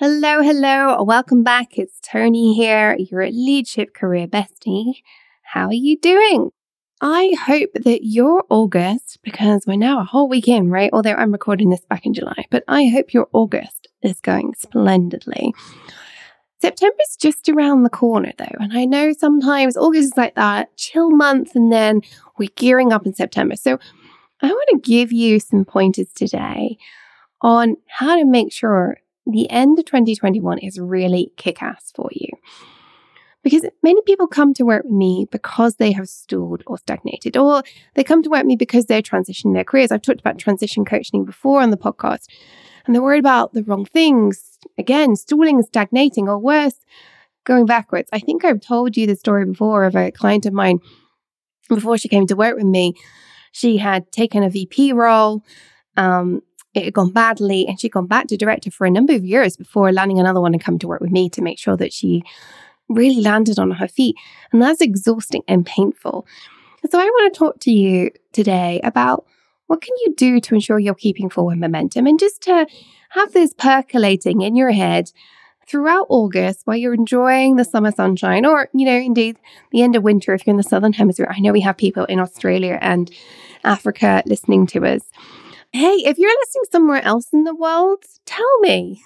Hello, hello. Welcome back. It's Tony here, your leadership career bestie. How are you doing? I hope that your August, because we're now a whole week in, right? Although I'm recording this back in July, but I hope your August is going splendidly. September's just around the corner though. And I know sometimes August is like that chill month and then we're gearing up in September. So I want to give you some pointers today on how to make sure the end of 2021 is really kick-ass for you. Because many people come to work with me because they have stalled or stagnated, or they come to work with me because they're transitioning their careers. I've talked about transition coaching before on the podcast, and they're worried about the wrong things. Again, stalling and stagnating, or worse, going backwards. I think I've told you the story before of a client of mine. Before she came to work with me, she had taken a VP role. It had gone badly, and she'd gone back to director for a number of years before landing another one and come to work with me to make sure that she really landed on her feet. And that's exhausting and painful. And so I want to talk to you today about what can you do to ensure you're keeping forward momentum and just to have this percolating in your head throughout August while you're enjoying the summer sunshine or, indeed the end of winter if you're in the Southern Hemisphere. I know we have people in Australia and Africa listening to us. Hey, if you're listening somewhere else in the world, tell me.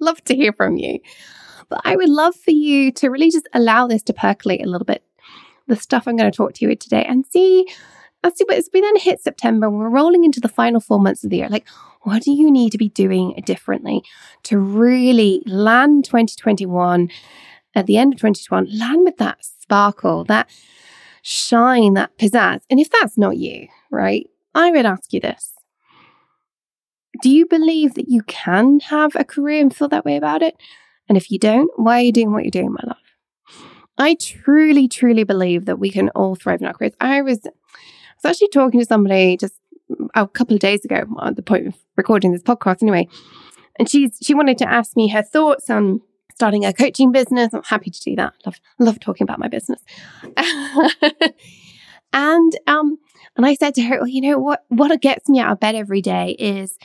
Love to hear from you. But I would love for you to really just allow this to percolate a little bit, the stuff I'm going to talk to you today, and see as we then hit September, we're rolling into the final 4 months of the year. Like, what do you need to be doing differently to really land 2021 at the end of 2021, land with that sparkle, that shine, that pizzazz? And if that's not you, right, I would ask you this. Do you believe that you can have a career and feel that way about it? And if you don't, why are you doing what you're doing, my love? I truly, truly believe that we can all thrive in our careers. I was actually talking to somebody just a couple of days ago at the point of recording this podcast anyway, and she wanted to ask me her thoughts on starting a coaching business. I'm happy to do that. Love talking about my business. And I said to her, well, what gets me out of bed every day is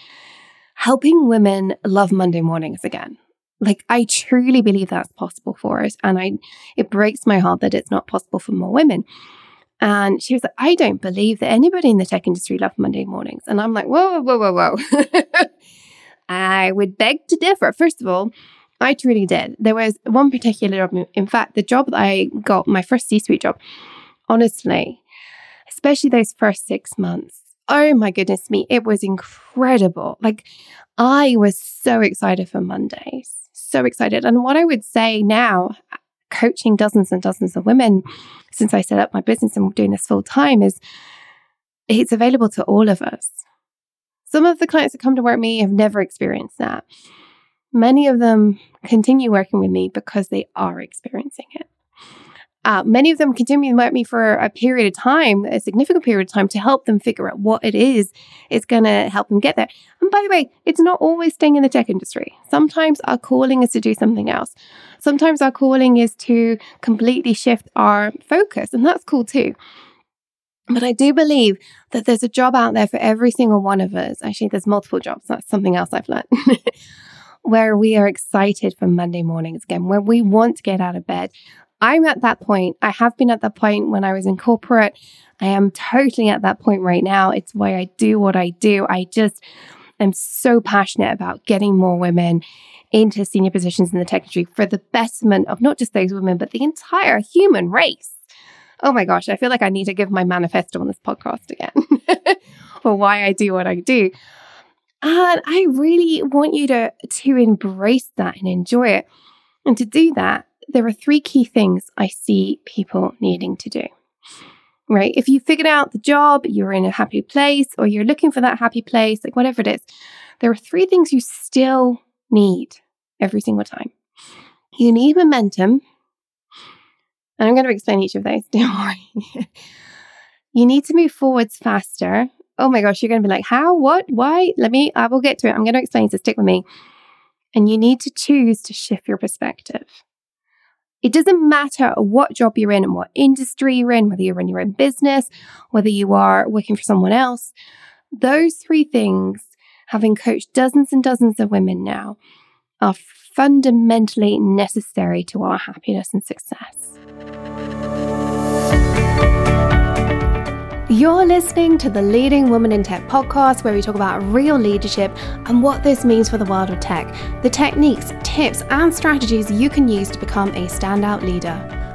helping women love Monday mornings again. Like, I truly believe that's possible for us. And it breaks my heart that it's not possible for more women. And she was like, I don't believe that anybody in the tech industry loves Monday mornings. And I'm like, whoa. I would beg to differ. First of all, I truly did. There was one particular job. In fact, the job that I got, my first C-suite job, honestly, especially those first 6 months. Oh my goodness me, it was incredible. Like, I was so excited for Mondays, so excited. And what I would say now, coaching dozens and dozens of women since I set up my business and doing this full time, is it's available to all of us. Some of the clients that come to work with me have never experienced that. Many of them continue working with me because they are experiencing it. Many of them continue to work with me for a significant period of time, to help them figure out what it is going to help them get there. And by the way, it's not always staying in the tech industry. Sometimes our calling is to do something else. Sometimes our calling is to completely shift our focus, and that's cool too. But I do believe that there's a job out there for every single one of us. Actually, there's multiple jobs. That's something else I've learned. Where we are excited for Monday mornings again, where we want to get out of bed. I'm at that point. I have been at that point when I was in corporate. I am totally at that point right now. It's why I do what I do. I just am so passionate about getting more women into senior positions in the tech industry for the betterment of not just those women, but the entire human race. Oh my gosh, I feel like I need to give my manifesto on this podcast again for why I do what I do. And I really want you to embrace that and enjoy it. And to do that, there are three key things I see people needing to do, right? If you figured out the job, you're in a happy place, or you're looking for that happy place, like whatever it is, there are three things you still need every single time. You need momentum. And I'm going to explain each of those, don't worry. You need to move forwards faster. Oh my gosh, you're going to be like, how, what, why? I will get to it. I'm going to explain, so stick with me. And you need to choose to shift your perspective. It doesn't matter what job you're in and what industry you're in, whether you're in your own business, whether you are working for someone else. Those three things, having coached dozens and dozens of women now, are fundamentally necessary to our happiness and success. You're listening to the Leading Women in Tech podcast, where we talk about real leadership and what this means for the world of tech, the techniques, tips, and strategies you can use to become a standout leader.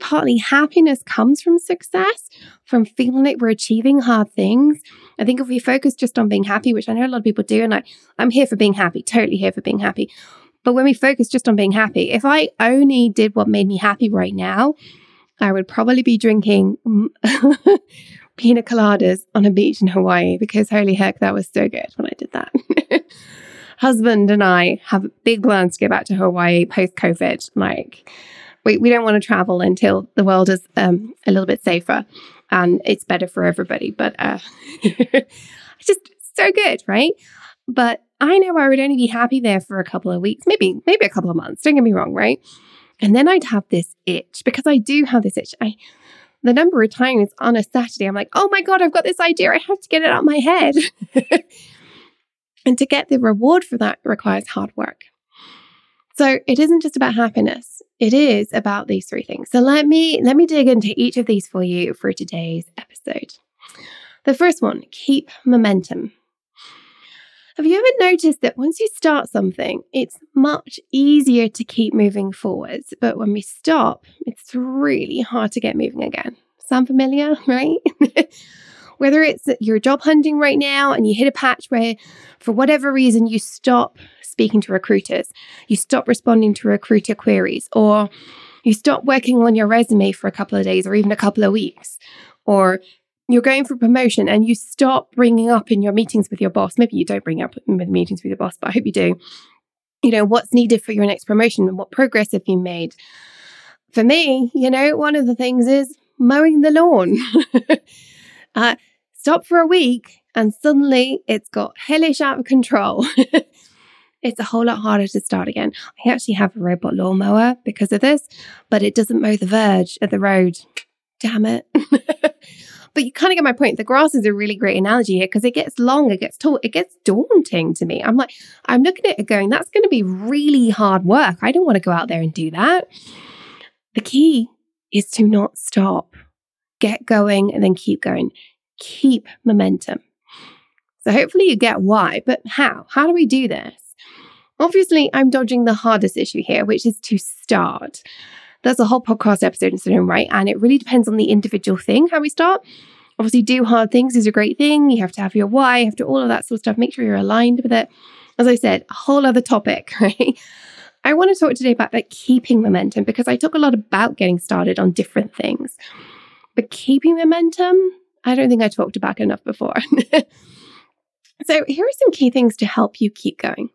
partly happiness comes from success, from feeling like we're achieving hard things. I think if we focus just on being happy, which I know a lot of people do, and I'm here for being happy, totally here for being happy. But when we focus just on being happy, if I only did what made me happy right now, I would probably be drinking pina coladas on a beach in Hawaii, because holy heck, that was so good when I did that. Husband and I have big plans to go back to Hawaii post-COVID. We don't want to travel until the world is a little bit safer and it's better for everybody. But it's just so good, right? But I know I would only be happy there for a couple of weeks, maybe a couple of months. Don't get me wrong, right? And then I'd have this itch, because I do have this itch. The number of times on a Saturday, I'm like, oh my God, I've got this idea. I have to get it out of my head. And to get the reward for that requires hard work. So it isn't just about happiness. It is about these three things. So let me dig into each of these for you for today's episode. The first one, keep momentum. Have you ever noticed that once you start something, it's much easier to keep moving forwards, but when we stop, it's really hard to get moving again? Sound familiar, right? Whether it's you're job hunting right now and you hit a patch where, for whatever reason, you stop speaking to recruiters, you stop responding to recruiter queries, or you stop working on your resume for a couple of days or even a couple of weeks, or you're going for promotion and you stop bringing up in your meetings with your boss. Maybe you don't bring up in meetings with your boss, but I hope you do. You know, what's needed for your next promotion and what progress have you made? For me, one of the things is mowing the lawn. Stop for a week and suddenly it's got hellish out of control. It's a whole lot harder to start again. I actually have a robot lawnmower because of this, but it doesn't mow the verge of the road. Damn it. But you kind of get my point. The grass is a really great analogy here, because it gets long, it gets tall, it gets daunting to me. I'm looking at it going, that's going to be really hard work. I don't want to go out there and do that. The key is to not stop. Get going and then keep going. Keep momentum. So hopefully you get why, but how? How do we do this? Obviously, I'm dodging the hardest issue here, which is to start. That's a whole podcast episode in its own right, and it really depends on the individual thing, how we start. Obviously, do hard things is a great thing. You have to have your why, you have to all of that sort of stuff. Make sure you're aligned with it. As I said, a whole other topic, right? I want to talk today about that keeping momentum, because I talk a lot about getting started on different things. But keeping momentum, I don't think I talked about enough before. So here are some key things to help you keep going.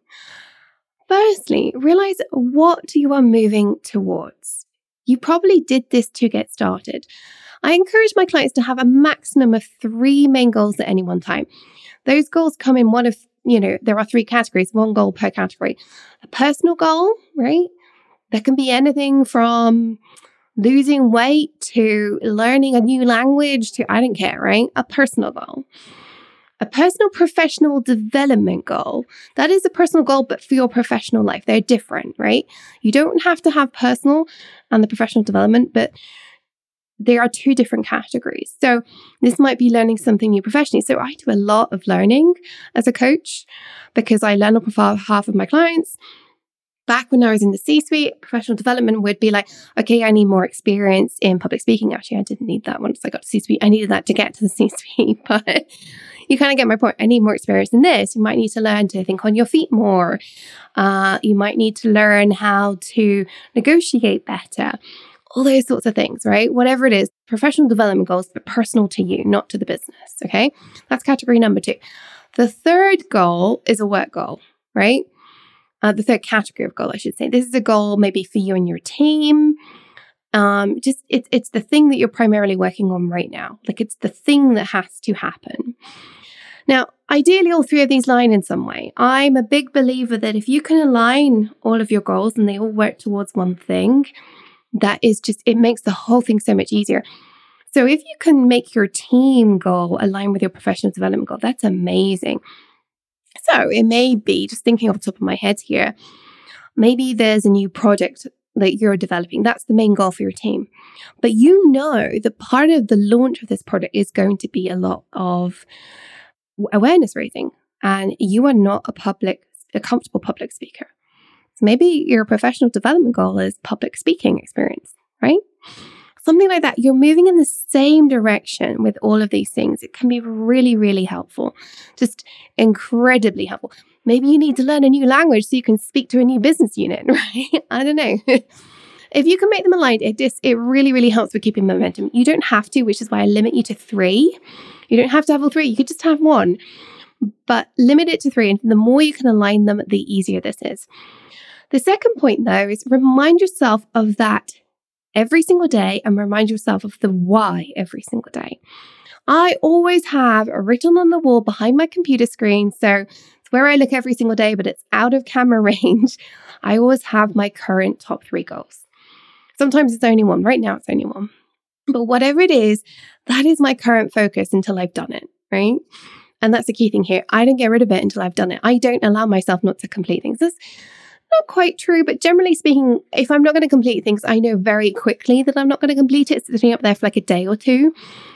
Firstly, realize what you are moving towards. You probably did this to get started. I encourage my clients to have a maximum of 3 main goals at any one time. Those goals come in one of, there are 3 categories, 1 goal per category. A personal goal, right? That can be anything from losing weight to learning a new language to, I don't care, right? A personal goal. A personal professional development goal. That is a personal goal, but for your professional life. They're different, right? You don't have to have personal and the professional development, but there are 2 different categories. So this might be learning something new professionally. So I do a lot of learning as a coach, because I learn on behalf of my clients. Back when I was in the C-suite, professional development would be like, okay, I need more experience in public speaking. Actually, I didn't need that once I got to C-suite. I needed that to get to the C-suite, but you kind of get my point. I need more experience in this. You might need to learn to think on your feet more. You might need to learn how to negotiate better. All those sorts of things, right? Whatever it is, professional development goals, but personal to you, not to the business, okay? That's category number 2. The third goal is a work goal, right? the third category of goal, I should say. This is a goal maybe for you and your team. It's the thing that you're primarily working on right now. Like, it's the thing that has to happen. Now, ideally, all three of these line in some way. I'm a big believer that if you can align all of your goals and they all work towards one thing, that is just, it makes the whole thing so much easier. So if you can make your team goal align with your professional development goal, that's amazing. So it may be, just thinking off the top of my head here, maybe there's a new project that you're developing. That's the main goal for your team. But you know that part of the launch of this product is going to be a lot of awareness raising, and you are not a comfortable public speaker. So maybe your professional development goal is public speaking experience, right? Something like that. You're moving in the same direction with all of these things. It can be really, really helpful, just incredibly helpful. Maybe you need to learn a new language so you can speak to a new business unit, right? I don't know. If you can make them aligned, it really, really helps with keeping momentum. You don't have to, which is why I limit you to three. You don't have to have all three. You could just have one, but limit it to three. And the more you can align them, the easier this is. The second point, though, is remind yourself of that every single day, and remind yourself of the why every single day. I always have written on the wall behind my computer screen, so it's where I look every single day, but it's out of camera range. I always have my current top three goals. Sometimes it's only one. Right now, it's only one. But whatever it is, that is my current focus until I've done it, right? And that's the key thing here. I don't get rid of it until I've done it. I don't allow myself not to complete things. That's not quite true, but generally speaking, if I'm not going to complete things, I know very quickly that I'm not going to complete it. It's sitting up there for like a day or two.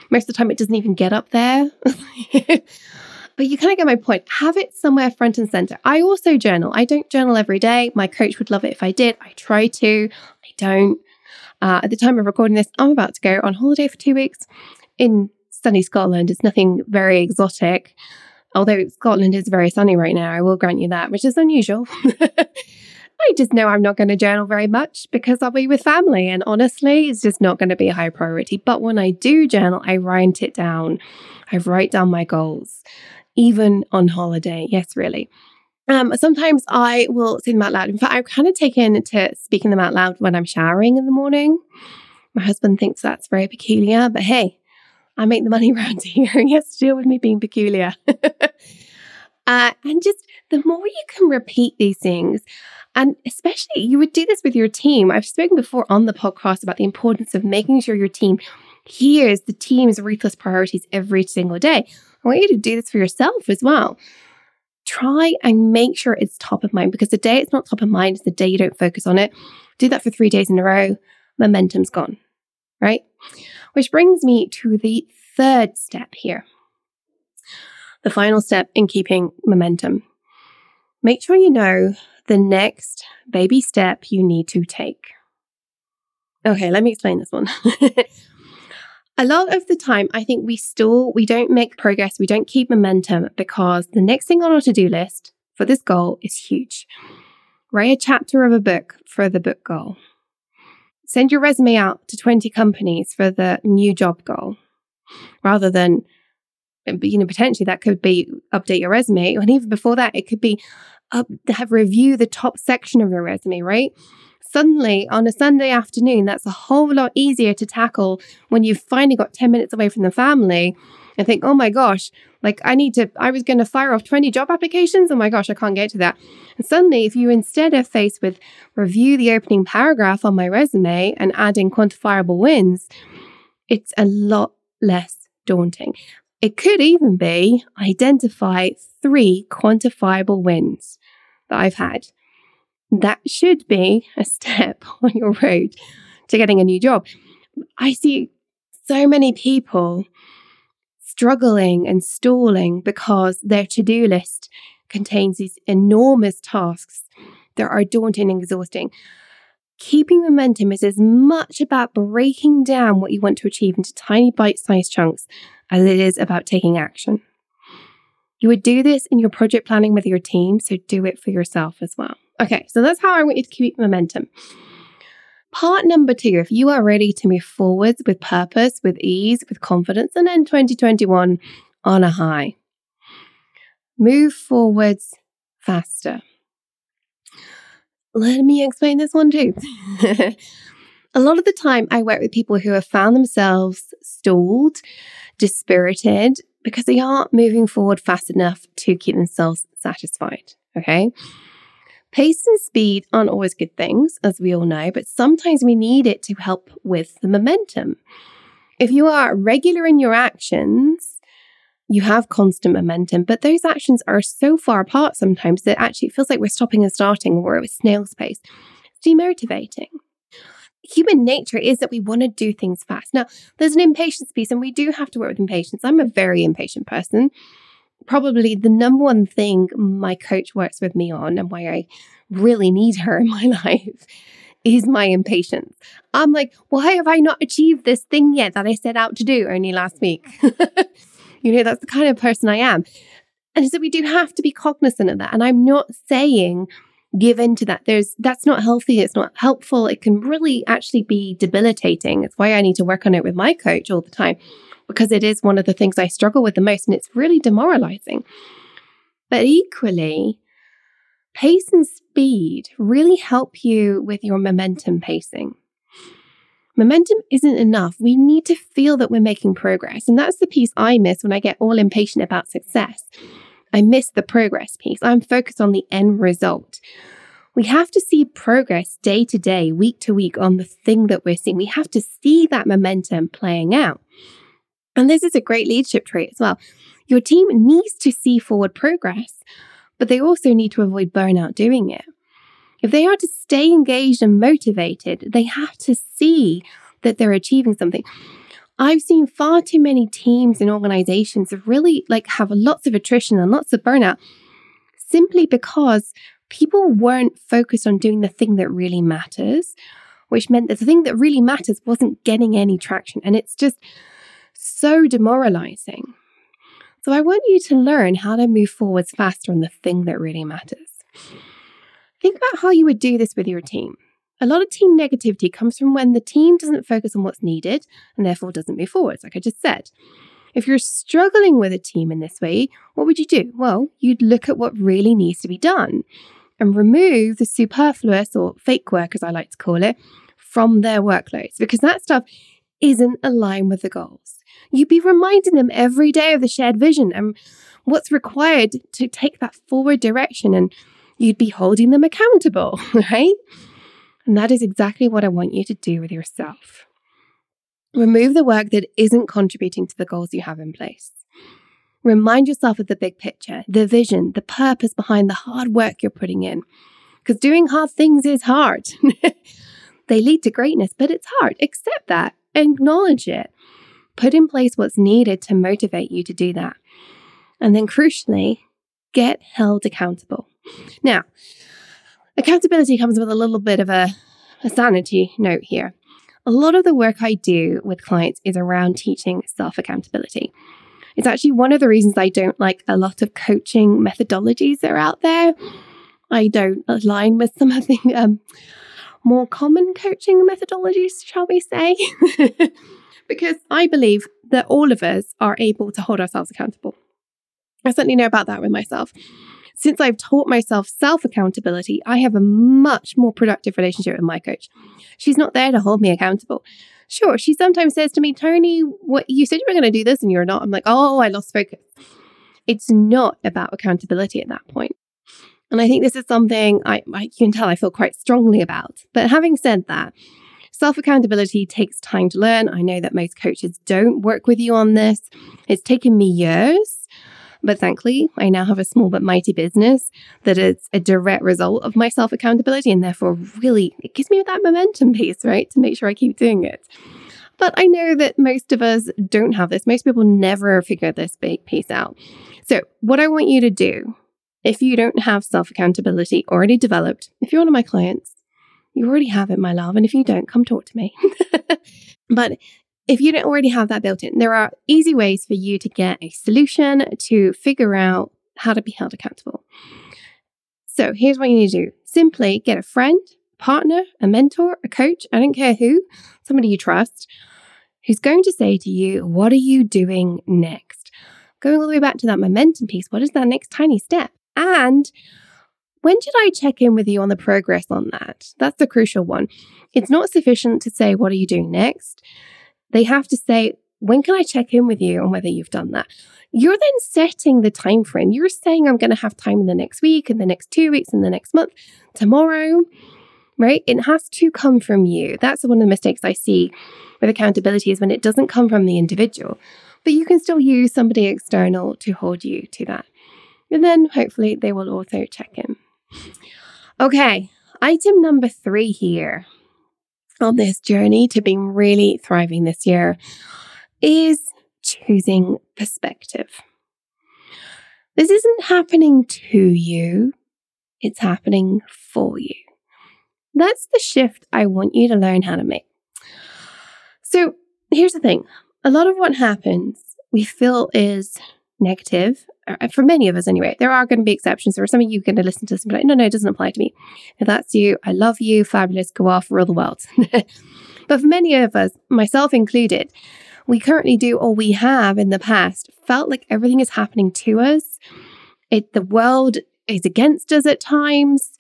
Most of the time, it doesn't even get up there. But you kind of get my point. Have it somewhere front and center. I also journal. I don't journal every day. My coach would love it if I did. I try to. I don't. At the time of recording this, I'm about to go on holiday for 2 weeks in sunny Scotland. It's nothing very exotic, although Scotland is very sunny right now. I will grant you that, which is unusual. I just know I'm not going to journal very much because I'll be with family. And honestly, it's just not going to be a high priority. But when I do journal, I write it down. I write down my goals, even on holiday. Yes, really. Sometimes I will say them out loud. In fact, I've kind of taken to speaking them out loud when I'm showering in the morning. My husband thinks that's very peculiar, but hey, I make the money round here. He has to deal with me being peculiar. And just the more you can repeat these things, and especially you would do this with your team. I've spoken before on the podcast about the importance of making sure your team hears the team's ruthless priorities every single day. I want you to do this for yourself as well. Try and make sure it's top of mind, because the day it's not top of mind is the day you don't focus on it. Do that for 3 days in a row, momentum's gone, right? Which brings me to the third step here. The final step in keeping momentum. Make sure you know the next baby step you need to take. Okay, let me explain this one. A lot of the time, I think we don't make progress, we don't keep momentum because the next thing on our to-do list for this goal is huge. Write a chapter of a book for the book goal. Send your resume out to 20 companies for the new job goal. Rather than, potentially that could be update your resume. And even before that, it could be review the top section of your resume, right? Suddenly, on a Sunday afternoon, that's a whole lot easier to tackle when you've finally got 10 minutes away from the family and think, oh my gosh, like I was going to fire off 20 job applications. Oh my gosh, I can't get to that. And suddenly, if you instead are faced with review the opening paragraph on my resume and add in quantifiable wins, it's a lot less daunting. It could even be identify 3 quantifiable wins that I've had. That should be a step on your road to getting a new job. I see so many people struggling and stalling because their to-do list contains these enormous tasks that are daunting and exhausting. Keeping momentum is as much about breaking down what you want to achieve into tiny bite-sized chunks as it is about taking action. You would do this in your project planning with your team, so do it for yourself as well. Okay, so that's how I want you to keep momentum. Part number 2, if you are ready to move forwards with purpose, with ease, with confidence, and end 2021 on a high, move forwards faster. Let me explain this one too. A lot of the time I work with people who have found themselves stalled, dispirited, because they aren't moving forward fast enough to keep themselves satisfied, okay? Pace and speed aren't always good things, as we all know, but sometimes we need it to help with the momentum. If you are regular in your actions, you have constant momentum, but those actions are so far apart sometimes that actually it feels like we're stopping and starting, or we're at snail's pace. It's demotivating. Human nature is that we want to do things fast. Now, there's an impatience piece, and we do have to work with impatience. I'm a very impatient person. Probably the number one thing my coach works with me on, and why I really need her in my life, is my impatience. I'm like, why have I not achieved this thing yet that I set out to do only last week? You know, that's the kind of person I am. And so we do have to be cognizant of that. And I'm not saying give in to that. That's not healthy. It's not helpful. It can really actually be debilitating. It's why I need to work on it with my coach all the time, because it is one of the things I struggle with the most, and it's really demoralizing. But equally, pace and speed really help you with your momentum pacing. Momentum isn't enough. We need to feel that we're making progress. And that's the piece I miss when I get all impatient about success. I miss the progress piece. I'm focused on the end result. We have to see progress day to day, week to week on the thing that we're seeing. We have to see that momentum playing out. And this is a great leadership trait as well. Your team needs to see forward progress, but they also need to avoid burnout doing it. If they are to stay engaged and motivated, they have to see that they're achieving something. I've seen far too many teams and organizations that really have lots of attrition and lots of burnout simply because people weren't focused on doing the thing that really matters, which meant that the thing that really matters wasn't getting any traction. And it's just so demoralizing. So I want you to learn how to move forwards faster on the thing that really matters. Think about how you would do this with your team. A lot of team negativity comes from when the team doesn't focus on what's needed and therefore doesn't move forwards, like I just said. If you're struggling with a team in this way, what would you do? Well, you'd look at what really needs to be done and remove the superfluous, or fake work as I like to call it, from their workloads, because that stuff isn't aligned with the goals. You'd be reminding them every day of the shared vision and what's required to take that forward direction, and you'd be holding them accountable, right? And that is exactly what I want you to do with yourself. Remove the work that isn't contributing to the goals you have in place. Remind yourself of the big picture, the vision, the purpose behind the hard work you're putting in. Because doing hard things is hard. They lead to greatness, but it's hard. Accept that. Acknowledge it. Put in place what's needed to motivate you to do that. And then crucially, get held accountable. Now, accountability comes with a little bit of a sanity note here. A lot of the work I do with clients is around teaching self-accountability. It's actually one of the reasons I don't like a lot of coaching methodologies that are out there. I don't align with some of the more common coaching methodologies, shall we say, because I believe that all of us are able to hold ourselves accountable. I certainly know about that with myself. Since I've taught myself self-accountability, I have a much more productive relationship with my coach. She's not there to hold me accountable. Sure, she sometimes says to me, Tony, what you said you were going to do this and you're not. I'm like, oh, I lost focus. It's not about accountability at that point. And I think this is something I can tell I feel quite strongly about. But having said that, self-accountability takes time to learn. I know that most coaches don't work with you on this. It's taken me years. But thankfully, I now have a small but mighty business that is a direct result of my self-accountability, and therefore really, it gives me that momentum piece, right, to make sure I keep doing it. But I know that most of us don't have this. Most people never figure this big piece out. So what I want you to do, if you don't have self-accountability already developed, if you're one of my clients, you already have it, my love. And if you don't, come talk to me. But if you don't already have that built in, there are easy ways for you to get a solution to figure out how to be held accountable. So here's what you need to do. Simply get a friend, partner, a mentor, a coach, I don't care who, somebody you trust, who's going to say to you, what are you doing next? Going all the way back to that momentum piece, what is that next tiny step? And When should I check in with you on the progress on that? That's the crucial one. It's not sufficient to say, what are you doing next? They have to say, when can I check in with you on whether you've done that? You're then setting the time frame. You're saying, I'm going to have time in the next week, in the next 2 weeks, in the next month, tomorrow, right? It has to come from you. That's one of the mistakes I see with accountability, is when it doesn't come from the individual. But you can still use somebody external to hold you to that. And then hopefully they will also check in. Okay, item number 3 here on this journey to being really thriving this year is choosing perspective. This isn't happening to you, it's happening for you. That's the shift I want you to learn how to make. So here's the thing. A lot of what happens, we feel, is negative. For many of us anyway. There are going to be exceptions. There are some of you going to listen to this and be like, no, it doesn't apply to me. If that's you, I love you, fabulous, go off, rule the world. But for many of us, myself included, we currently do, or we have in the past, felt like everything is happening to us. The world is against us at times.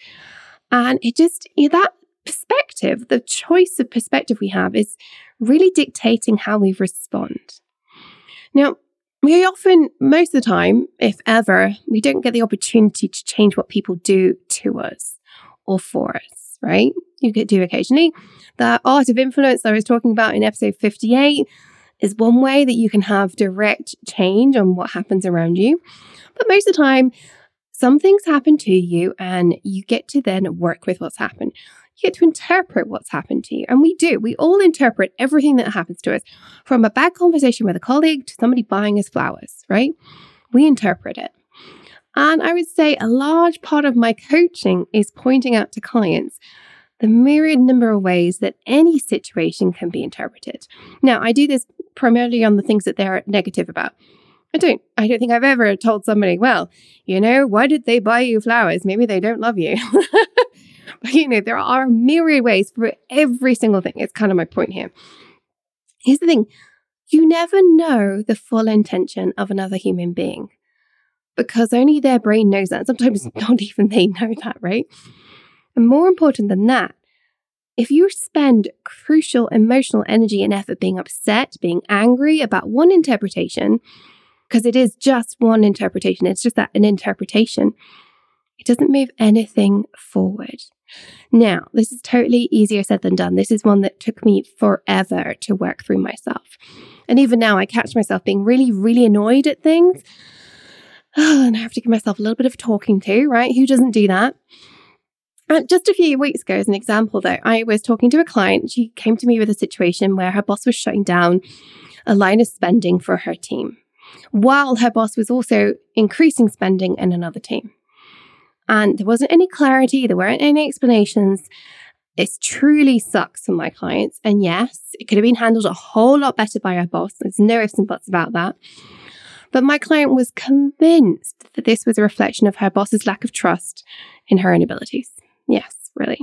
And it just, that perspective, the choice of perspective we have is really dictating how we respond. Now, we often, most of the time, if ever, we don't get the opportunity to change what people do to us or for us, right? You do occasionally. The art of influence I was talking about in episode 58 is one way that you can have direct change on what happens around you. But most of the time, some things happen to you and you get to then work with what's happened. You get to interpret what's happened to you. And we do. We all interpret everything that happens to us, from a bad conversation with a colleague to somebody buying us flowers, right? We interpret it. And I would say a large part of my coaching is pointing out to clients the myriad number of ways that any situation can be interpreted. Now, I do this primarily on the things that they're negative about. I don't think I've ever told somebody, well, why did they buy you flowers? Maybe they don't love you. There are myriad ways for every single thing. It's kind of my point here. Here's the thing. You never know the full intention of another human being, because only their brain knows that. Sometimes not even they know that, right? And more important than that, if you spend crucial emotional energy and effort being upset, being angry about one interpretation, because it is just one interpretation, it's just that, an interpretation, it doesn't move anything forward. Now, this is totally easier said than done. This is one that took me forever to work through myself. And even now, I catch myself being really, really annoyed at things. Oh, and I have to give myself a little bit of talking to, right? Who doesn't do that? Just a few weeks ago, as an example, though, I was talking to a client. She came to me with a situation where her boss was shutting down a line of spending for her team, while her boss was also increasing spending in another team. And there wasn't any clarity, there weren't any explanations. This truly sucks for my clients. And yes, it could have been handled a whole lot better by our boss. There's no ifs and buts about that. But my client was convinced that this was a reflection of her boss's lack of trust in her own abilities. Yes, really.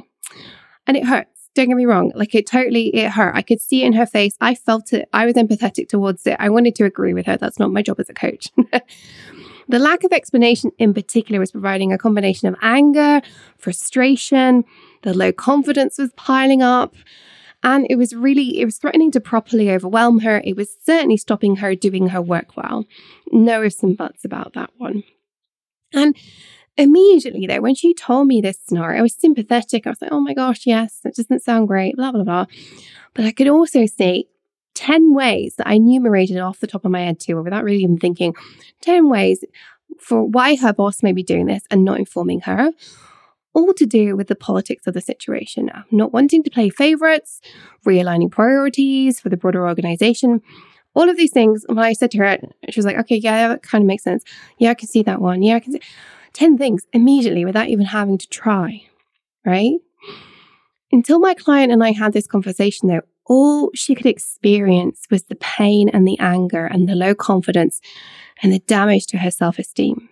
And it hurts. Don't get me wrong. It hurt. I could see it in her face. I felt it. I was empathetic towards it. I wanted to agree with her. That's not my job as a coach. The lack of explanation in particular was providing a combination of anger, frustration, the low confidence was piling up, and it was threatening to properly overwhelm her. It was certainly stopping her doing her work well. No ifs and buts about that one. And immediately though, when she told me this scenario, I was sympathetic. I was like, oh my gosh, yes, that doesn't sound great, blah, blah, blah. But I could also see 10 ways that I enumerated off the top of my head too, without really even thinking, 10 ways for why her boss may be doing this and not informing her, all to do with the politics of the situation. Not wanting to play favorites, realigning priorities for the broader organization, all of these things. When I said to her, she was like, okay, yeah, that kind of makes sense. Yeah, I can see that one. Yeah, I can see 10 things immediately without even having to try, right? Until my client and I had this conversation though, all she could experience was the pain and the anger and the low confidence and the damage to her self-esteem.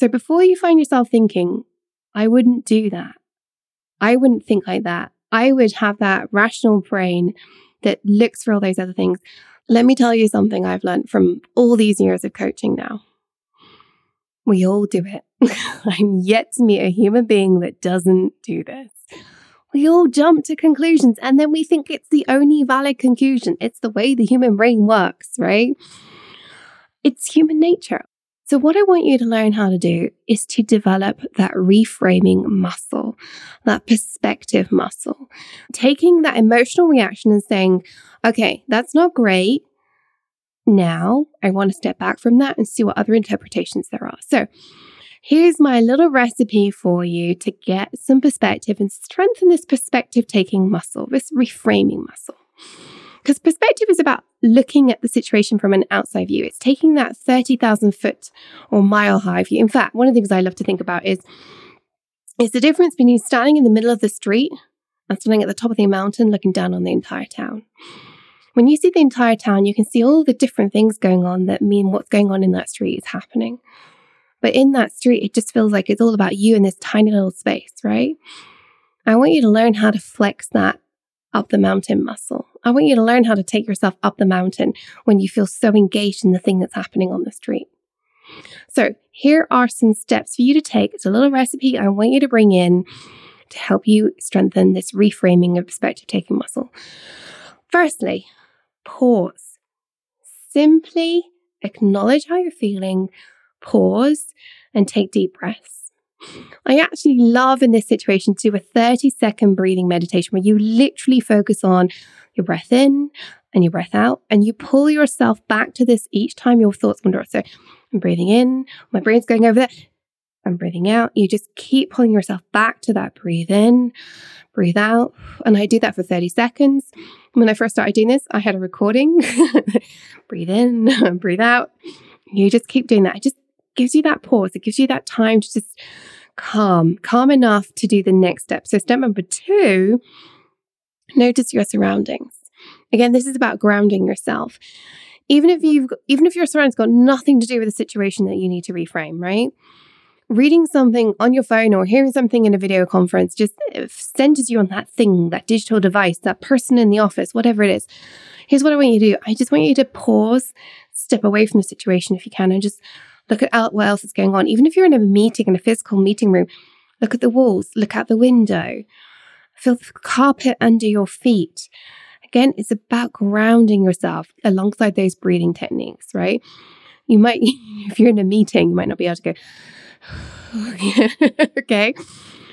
So before you find yourself thinking, I wouldn't do that, I wouldn't think like that, I would have that rational brain that looks for all those other things, let me tell you something I've learned from all these years of coaching now. We all do it. I'm yet to meet a human being that doesn't do this. We all jump to conclusions and then we think it's the only valid conclusion. It's the way the human brain works, right? It's human nature. So what I want you to learn how to do is to develop that reframing muscle, that perspective muscle, taking that emotional reaction and saying, okay, that's not great. Now I want to step back from that and see what other interpretations there are. So here's my little recipe for you to get some perspective and strengthen this perspective taking muscle, this reframing muscle. Because perspective is about looking at the situation from an outside view. It's taking that 30,000 foot or mile high view. In fact, one of the things I love to think about is the difference between standing in the middle of the street and standing at the top of the mountain looking down on the entire town. When you see the entire town, you can see all the different things going on that mean what's going on in that street is happening. But in that street, it just feels like it's all about you in this tiny little space, right? I want you to learn how to flex that up the mountain muscle. I want you to learn how to take yourself up the mountain when you feel so engaged in the thing that's happening on the street. So here are some steps for you to take. It's a little recipe I want you to bring in to help you strengthen this reframing of perspective taking muscle. Firstly, pause. Simply acknowledge how you're feeling. Pause and take deep breaths. I actually love in this situation to do a 30-second breathing meditation where you literally focus on your breath in and your breath out, and you pull yourself back to this each time your thoughts wander. So I'm breathing in, my brain's going over there. I'm breathing out. You just keep pulling yourself back to that breathe in, breathe out. And I do that for 30 seconds. When I first started doing this, I had a recording. Breathe in, breathe out. You just keep doing that. Gives you that pause. It gives you that time to just calm enough to do the next step. So step number 2, notice your surroundings. Again, this is about grounding yourself. Even if your surroundings got nothing to do with the situation that you need to reframe, right? Reading something on your phone or hearing something in a video conference just centers you on that thing, that digital device, that person in the office, whatever it is. Here's what I want you to do. I just want you to pause, step away from the situation if you can, and just look at what else is going on. Even if you're in a meeting, in a physical meeting room, look at the walls, look out the window, feel the carpet under your feet. Again, it's about grounding yourself alongside those breathing techniques, right? You might, if you're in a meeting, you might not be able to go, okay?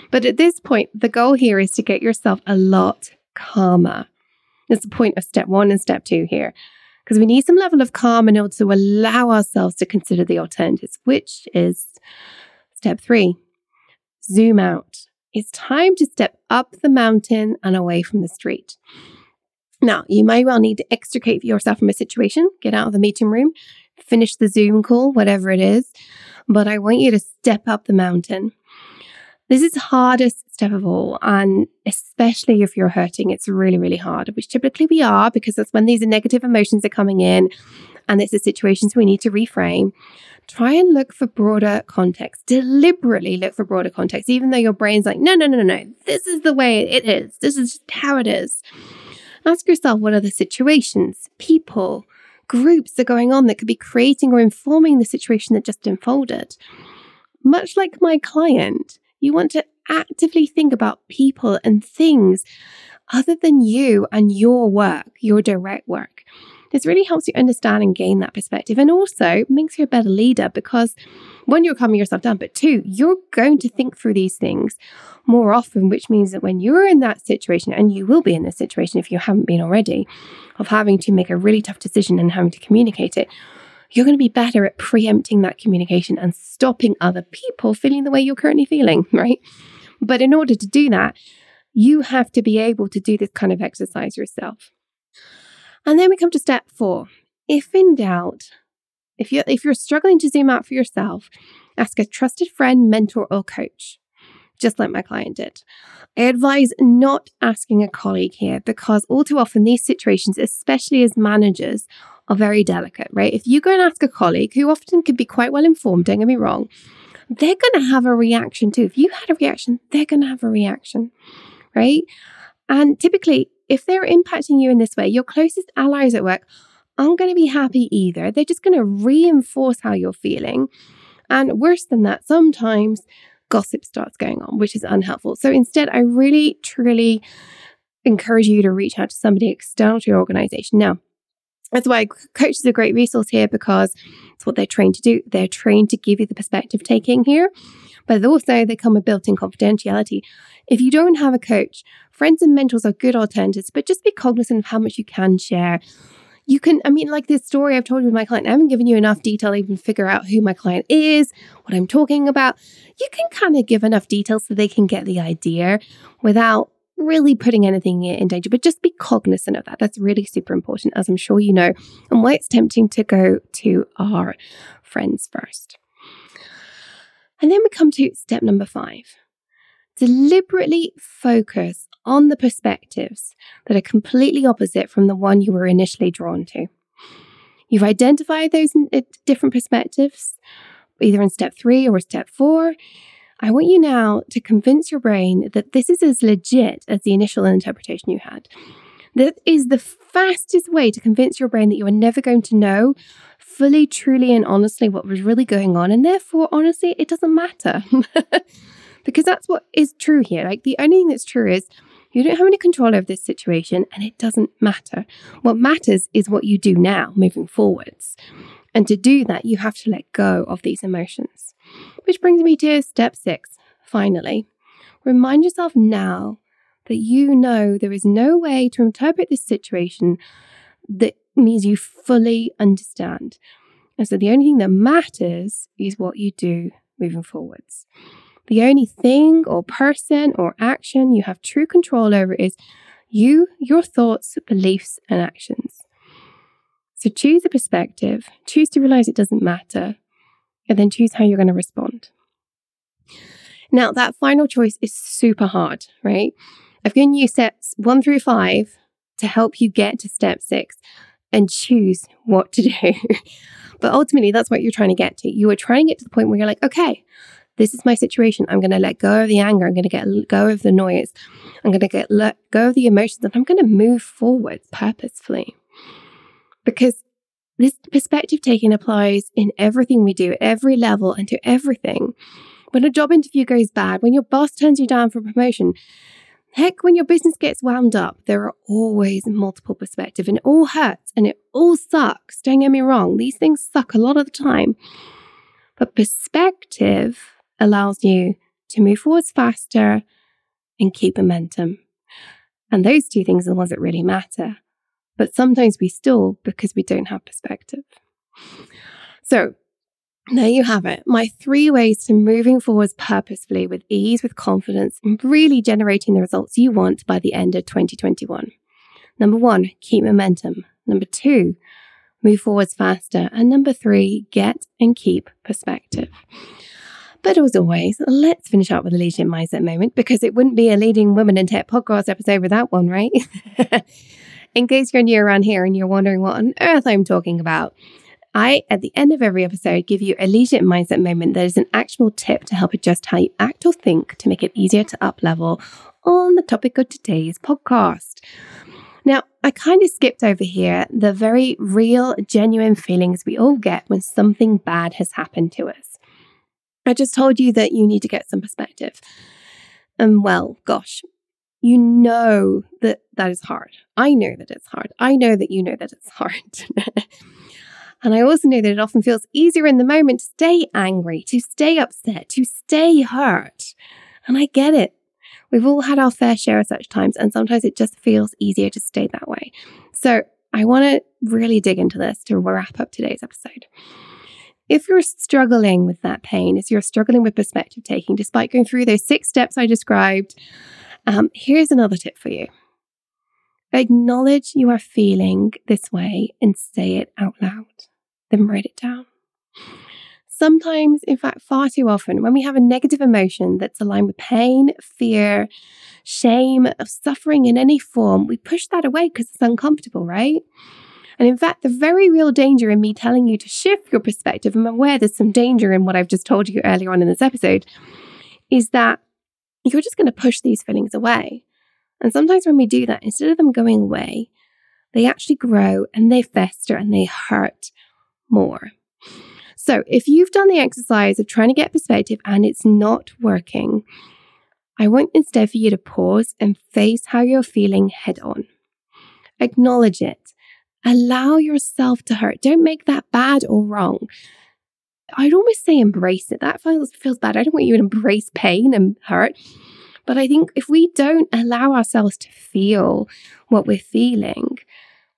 But at this point, the goal here is to get yourself a lot calmer. That's the point of step 1 and step 2 here. Because we need some level of calm in order to allow ourselves to consider the alternatives, which is step 3, zoom out. It's time to step up the mountain and away from the street. Now, you may well need to extricate yourself from a situation, get out of the meeting room, finish the Zoom call, whatever it is, but I want you to step up the mountain. This is the hardest step of all, and especially if you're hurting, it's really, really hard, which typically we are, because that's when these negative emotions are coming in and it's the situations we need to reframe. Try and look for broader context. Deliberately look for broader context, even though your brain's like, no, this is the way it is. This is just how it is. Ask yourself, what are the situations, people, groups that are going on that could be creating or informing the situation that just unfolded? Much like my client, you want to actively think about people and things other than you and your work, your direct work. This really helps you understand and gain that perspective, and also makes you a better leader, because one, you're calming yourself down, but two, you're going to think through these things more often, which means that when you're in that situation, and you will be in this situation if you haven't been already, of having to make a really tough decision and having to communicate it, you're going to be better at preempting that communication and stopping other people feeling the way you're currently feeling, right? But in order to do that, you have to be able to do this kind of exercise yourself. And then we come to step 4. If in doubt, if you're struggling to zoom out for yourself, ask a trusted friend, mentor, or coach, just like my client did. I advise not asking a colleague here, because all too often these situations, especially as managers, are very delicate, right? If you go and ask a colleague, who often can be quite well informed, don't get me wrong, they're going to have a reaction too. If you had a reaction, they're going to have a reaction, right? And typically, if they're impacting you in this way, your closest allies at work aren't going to be happy either. They're just going to reinforce how you're feeling. And worse than that, sometimes gossip starts going on, which is unhelpful. So instead, I really, truly encourage you to reach out to somebody external to your organization. Now, that's why coaches are a great resource here, because it's what they're trained to do. They're trained to give you the perspective taking here, but also they come with built-in confidentiality. If you don't have a coach, friends and mentors are good alternatives, but just be cognizant of how much you can share. You can, I mean, like this story I've told you with my client, I haven't given you enough detail to even figure out who my client is, what I'm talking about. You can kind of give enough detail so they can get the idea without really putting anything in danger, but just be cognizant of that. That's really super important, as I'm sure you know, and why it's tempting to go to our friends first. And then we come to step number 5. Deliberately focus on the perspectives that are completely opposite from the one you were initially drawn to. You've identified those different perspectives, either in step 3 or step 4. I want you now to convince your brain that this is as legit as the initial interpretation you had. That is the fastest way to convince your brain that you are never going to know fully, truly, and honestly what was really going on. And therefore, honestly, it doesn't matter. Because that's what is true here. Like, the only thing that's true is you don't have any control over this situation and it doesn't matter. What matters is what you do now moving forwards. And to do that, you have to let go of these emotions. Which brings me to step 6. Finally, remind yourself now that you know there is no way to interpret this situation that means you fully understand. And so the only thing that matters is what you do moving forwards. The only thing or person or action you have true control over is you, your thoughts, beliefs, and actions. So choose a perspective, choose to realize it doesn't matter, and then choose how you're going to respond. Now, that final choice is super hard, right? I've given you steps 1 through 5 to help you get to step 6 and choose what to do. But ultimately, that's what you're trying to get to. You are trying to get to the point where you're like, okay, this is my situation. I'm going to let go of the anger. I'm going to get go of the noise. I'm going to let go of the emotions, and I'm going to move forward purposefully. Because this perspective taking applies in everything we do, at every level and to everything. When a job interview goes bad, when your boss turns you down for a promotion, heck, when your business gets wound up, there are always multiple perspectives, and it all hurts and it all sucks. Don't get me wrong. These things suck a lot of the time. But perspective allows you to move forwards faster and keep momentum. And those two things are the ones that really matter. But sometimes we stall because we don't have perspective. So there you have it. My 3 ways to moving forwards purposefully with ease, with confidence, and really generating the results you want by the end of 2021. Number 1, keep momentum. Number 2, move forwards faster. And number 3, get and keep perspective. But as always, let's finish up with a leadership mindset moment, because it wouldn't be a Leading Women in Tech podcast episode without one, right? In case you're new around here and you're wondering what on earth I'm talking about, I, at the end of every episode, give you a leadership mindset moment that is an actionable tip to help adjust how you act or think to make it easier to up-level on the topic of today's podcast. Now, I kind of skipped over here the very real, genuine feelings we all get when something bad has happened to us. I just told you that you need to get some perspective. And well, gosh, you know that is hard. I know that it's hard. I know that you know that it's hard. And I also know that it often feels easier in the moment to stay angry, to stay upset, to stay hurt. And I get it. We've all had our fair share of such times, and sometimes it just feels easier to stay that way. So I want to really dig into this to wrap up today's episode. If you're struggling with that pain, if you're struggling with perspective taking, despite going through those 6 steps I described, here's another tip for you. Acknowledge you are feeling this way and say it out loud. Then write it down. Sometimes, in fact, far too often, when we have a negative emotion that's aligned with pain, fear, shame, of suffering in any form, we push that away because it's uncomfortable, right? And in fact, the very real danger in me telling you to shift your perspective, I'm aware there's some danger in what I've just told you earlier on in this episode, is that you're just going to push these feelings away. And sometimes when we do that, instead of them going away, they actually grow and they fester and they hurt more. So if you've done the exercise of trying to get perspective and it's not working, I want instead for you to pause and face how you're feeling head on. Acknowledge it. Allow yourself to hurt. Don't make that bad or wrong. I'd always say embrace it. That feels bad. I don't want you to embrace pain and hurt. But I think if we don't allow ourselves to feel what we're feeling,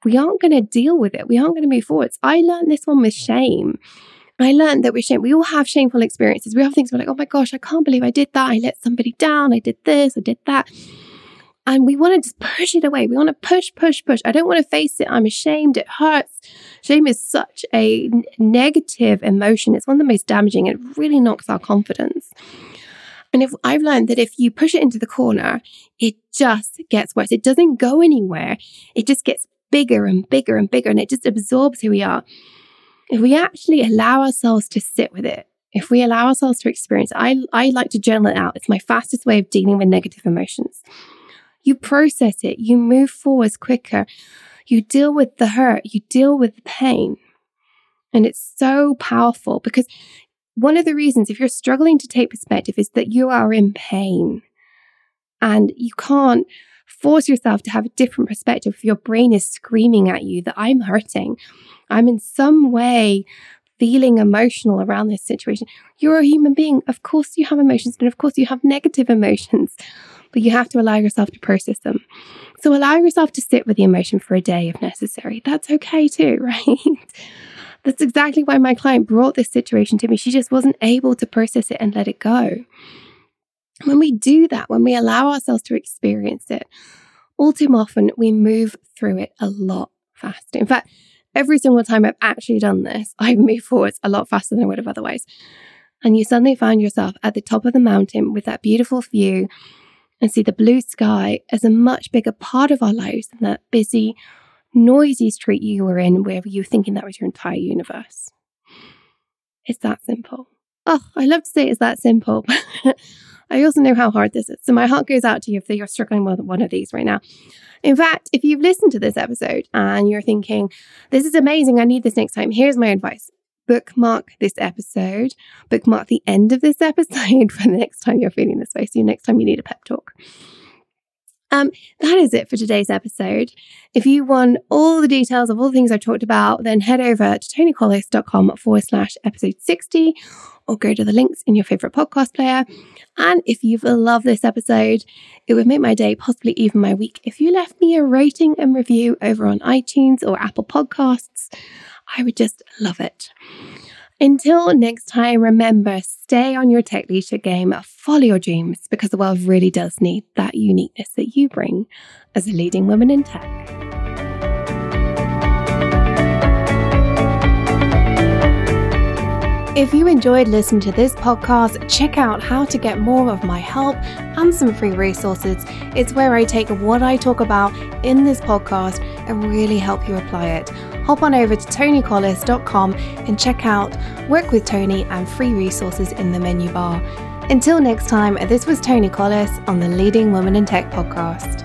we aren't going to deal with it. We aren't going to move forwards. I learned this one with shame. I learned that with shame, we all have shameful experiences. We have things we're like, oh my gosh, I can't believe I did that. I let somebody down. I did this. I did that. And we want to just push it away. We want to push. I don't want to face it. I'm ashamed. It hurts. Shame is such a negative emotion. It's one of the most damaging. It really knocks our confidence. And if I've learned that if you push it into the corner, it just gets worse. It doesn't go anywhere. It just gets bigger and bigger and bigger, and it just absorbs who we are. If we actually allow ourselves to sit with it, if we allow ourselves to experience it, I like to journal it out. It's my fastest way of dealing with negative emotions. You process it. You move forwards quicker. You deal with the hurt. You deal with the pain. And it's so powerful because one of the reasons if you're struggling to take perspective is that you are in pain and you can't force yourself to have a different perspective if your brain is screaming at you that I'm hurting. I'm in some way feeling emotional around this situation. You're a human being. Of course you have emotions and of course you have negative emotions, but you have to allow yourself to process them. So allow yourself to sit with the emotion for a day if necessary. That's okay too, right? That's exactly why my client brought this situation to me. She just wasn't able to process it and let it go. When we do that, when we allow ourselves to experience it, all too often we move through it a lot faster. In fact, every single time I've actually done this, I've moved forwards a lot faster than I would have otherwise. And you suddenly find yourself at the top of the mountain with that beautiful view and see the blue sky as a much bigger part of our lives than that busy, noisy street you were in where you were thinking that was your entire universe. It's that simple. Oh, I love to say it's that simple. But I also know how hard this is. So my heart goes out to you if you're struggling with one of these right now. In fact, if you've listened to this episode and you're thinking, this is amazing, I need this next time, here's my advice. Bookmark this episode. Bookmark the end of this episode for the next time you're feeling this way. So next time you need a pep talk. That is it for today's episode. If you want all the details of all the things I've talked about, then head over to tonycollis.com/episode60 or go to the links in your favorite podcast player. And if you've loved this episode, it would make my day, possibly even my week, if you left me a rating and review over on iTunes or Apple Podcasts. I would just love it. Until next time, remember, stay on your tech leadership game, follow your dreams, because the world really does need that uniqueness that you bring as a leading woman in tech. If you enjoyed listening to this podcast, check out how to get more of my help and some free resources. It's where I take what I talk about in this podcast and really help you apply it. Hop on over to tonycollis.com and check out Work with Tony and free resources in the menu bar. Until next time, this was Tony Collis on the Leading Women in Tech podcast.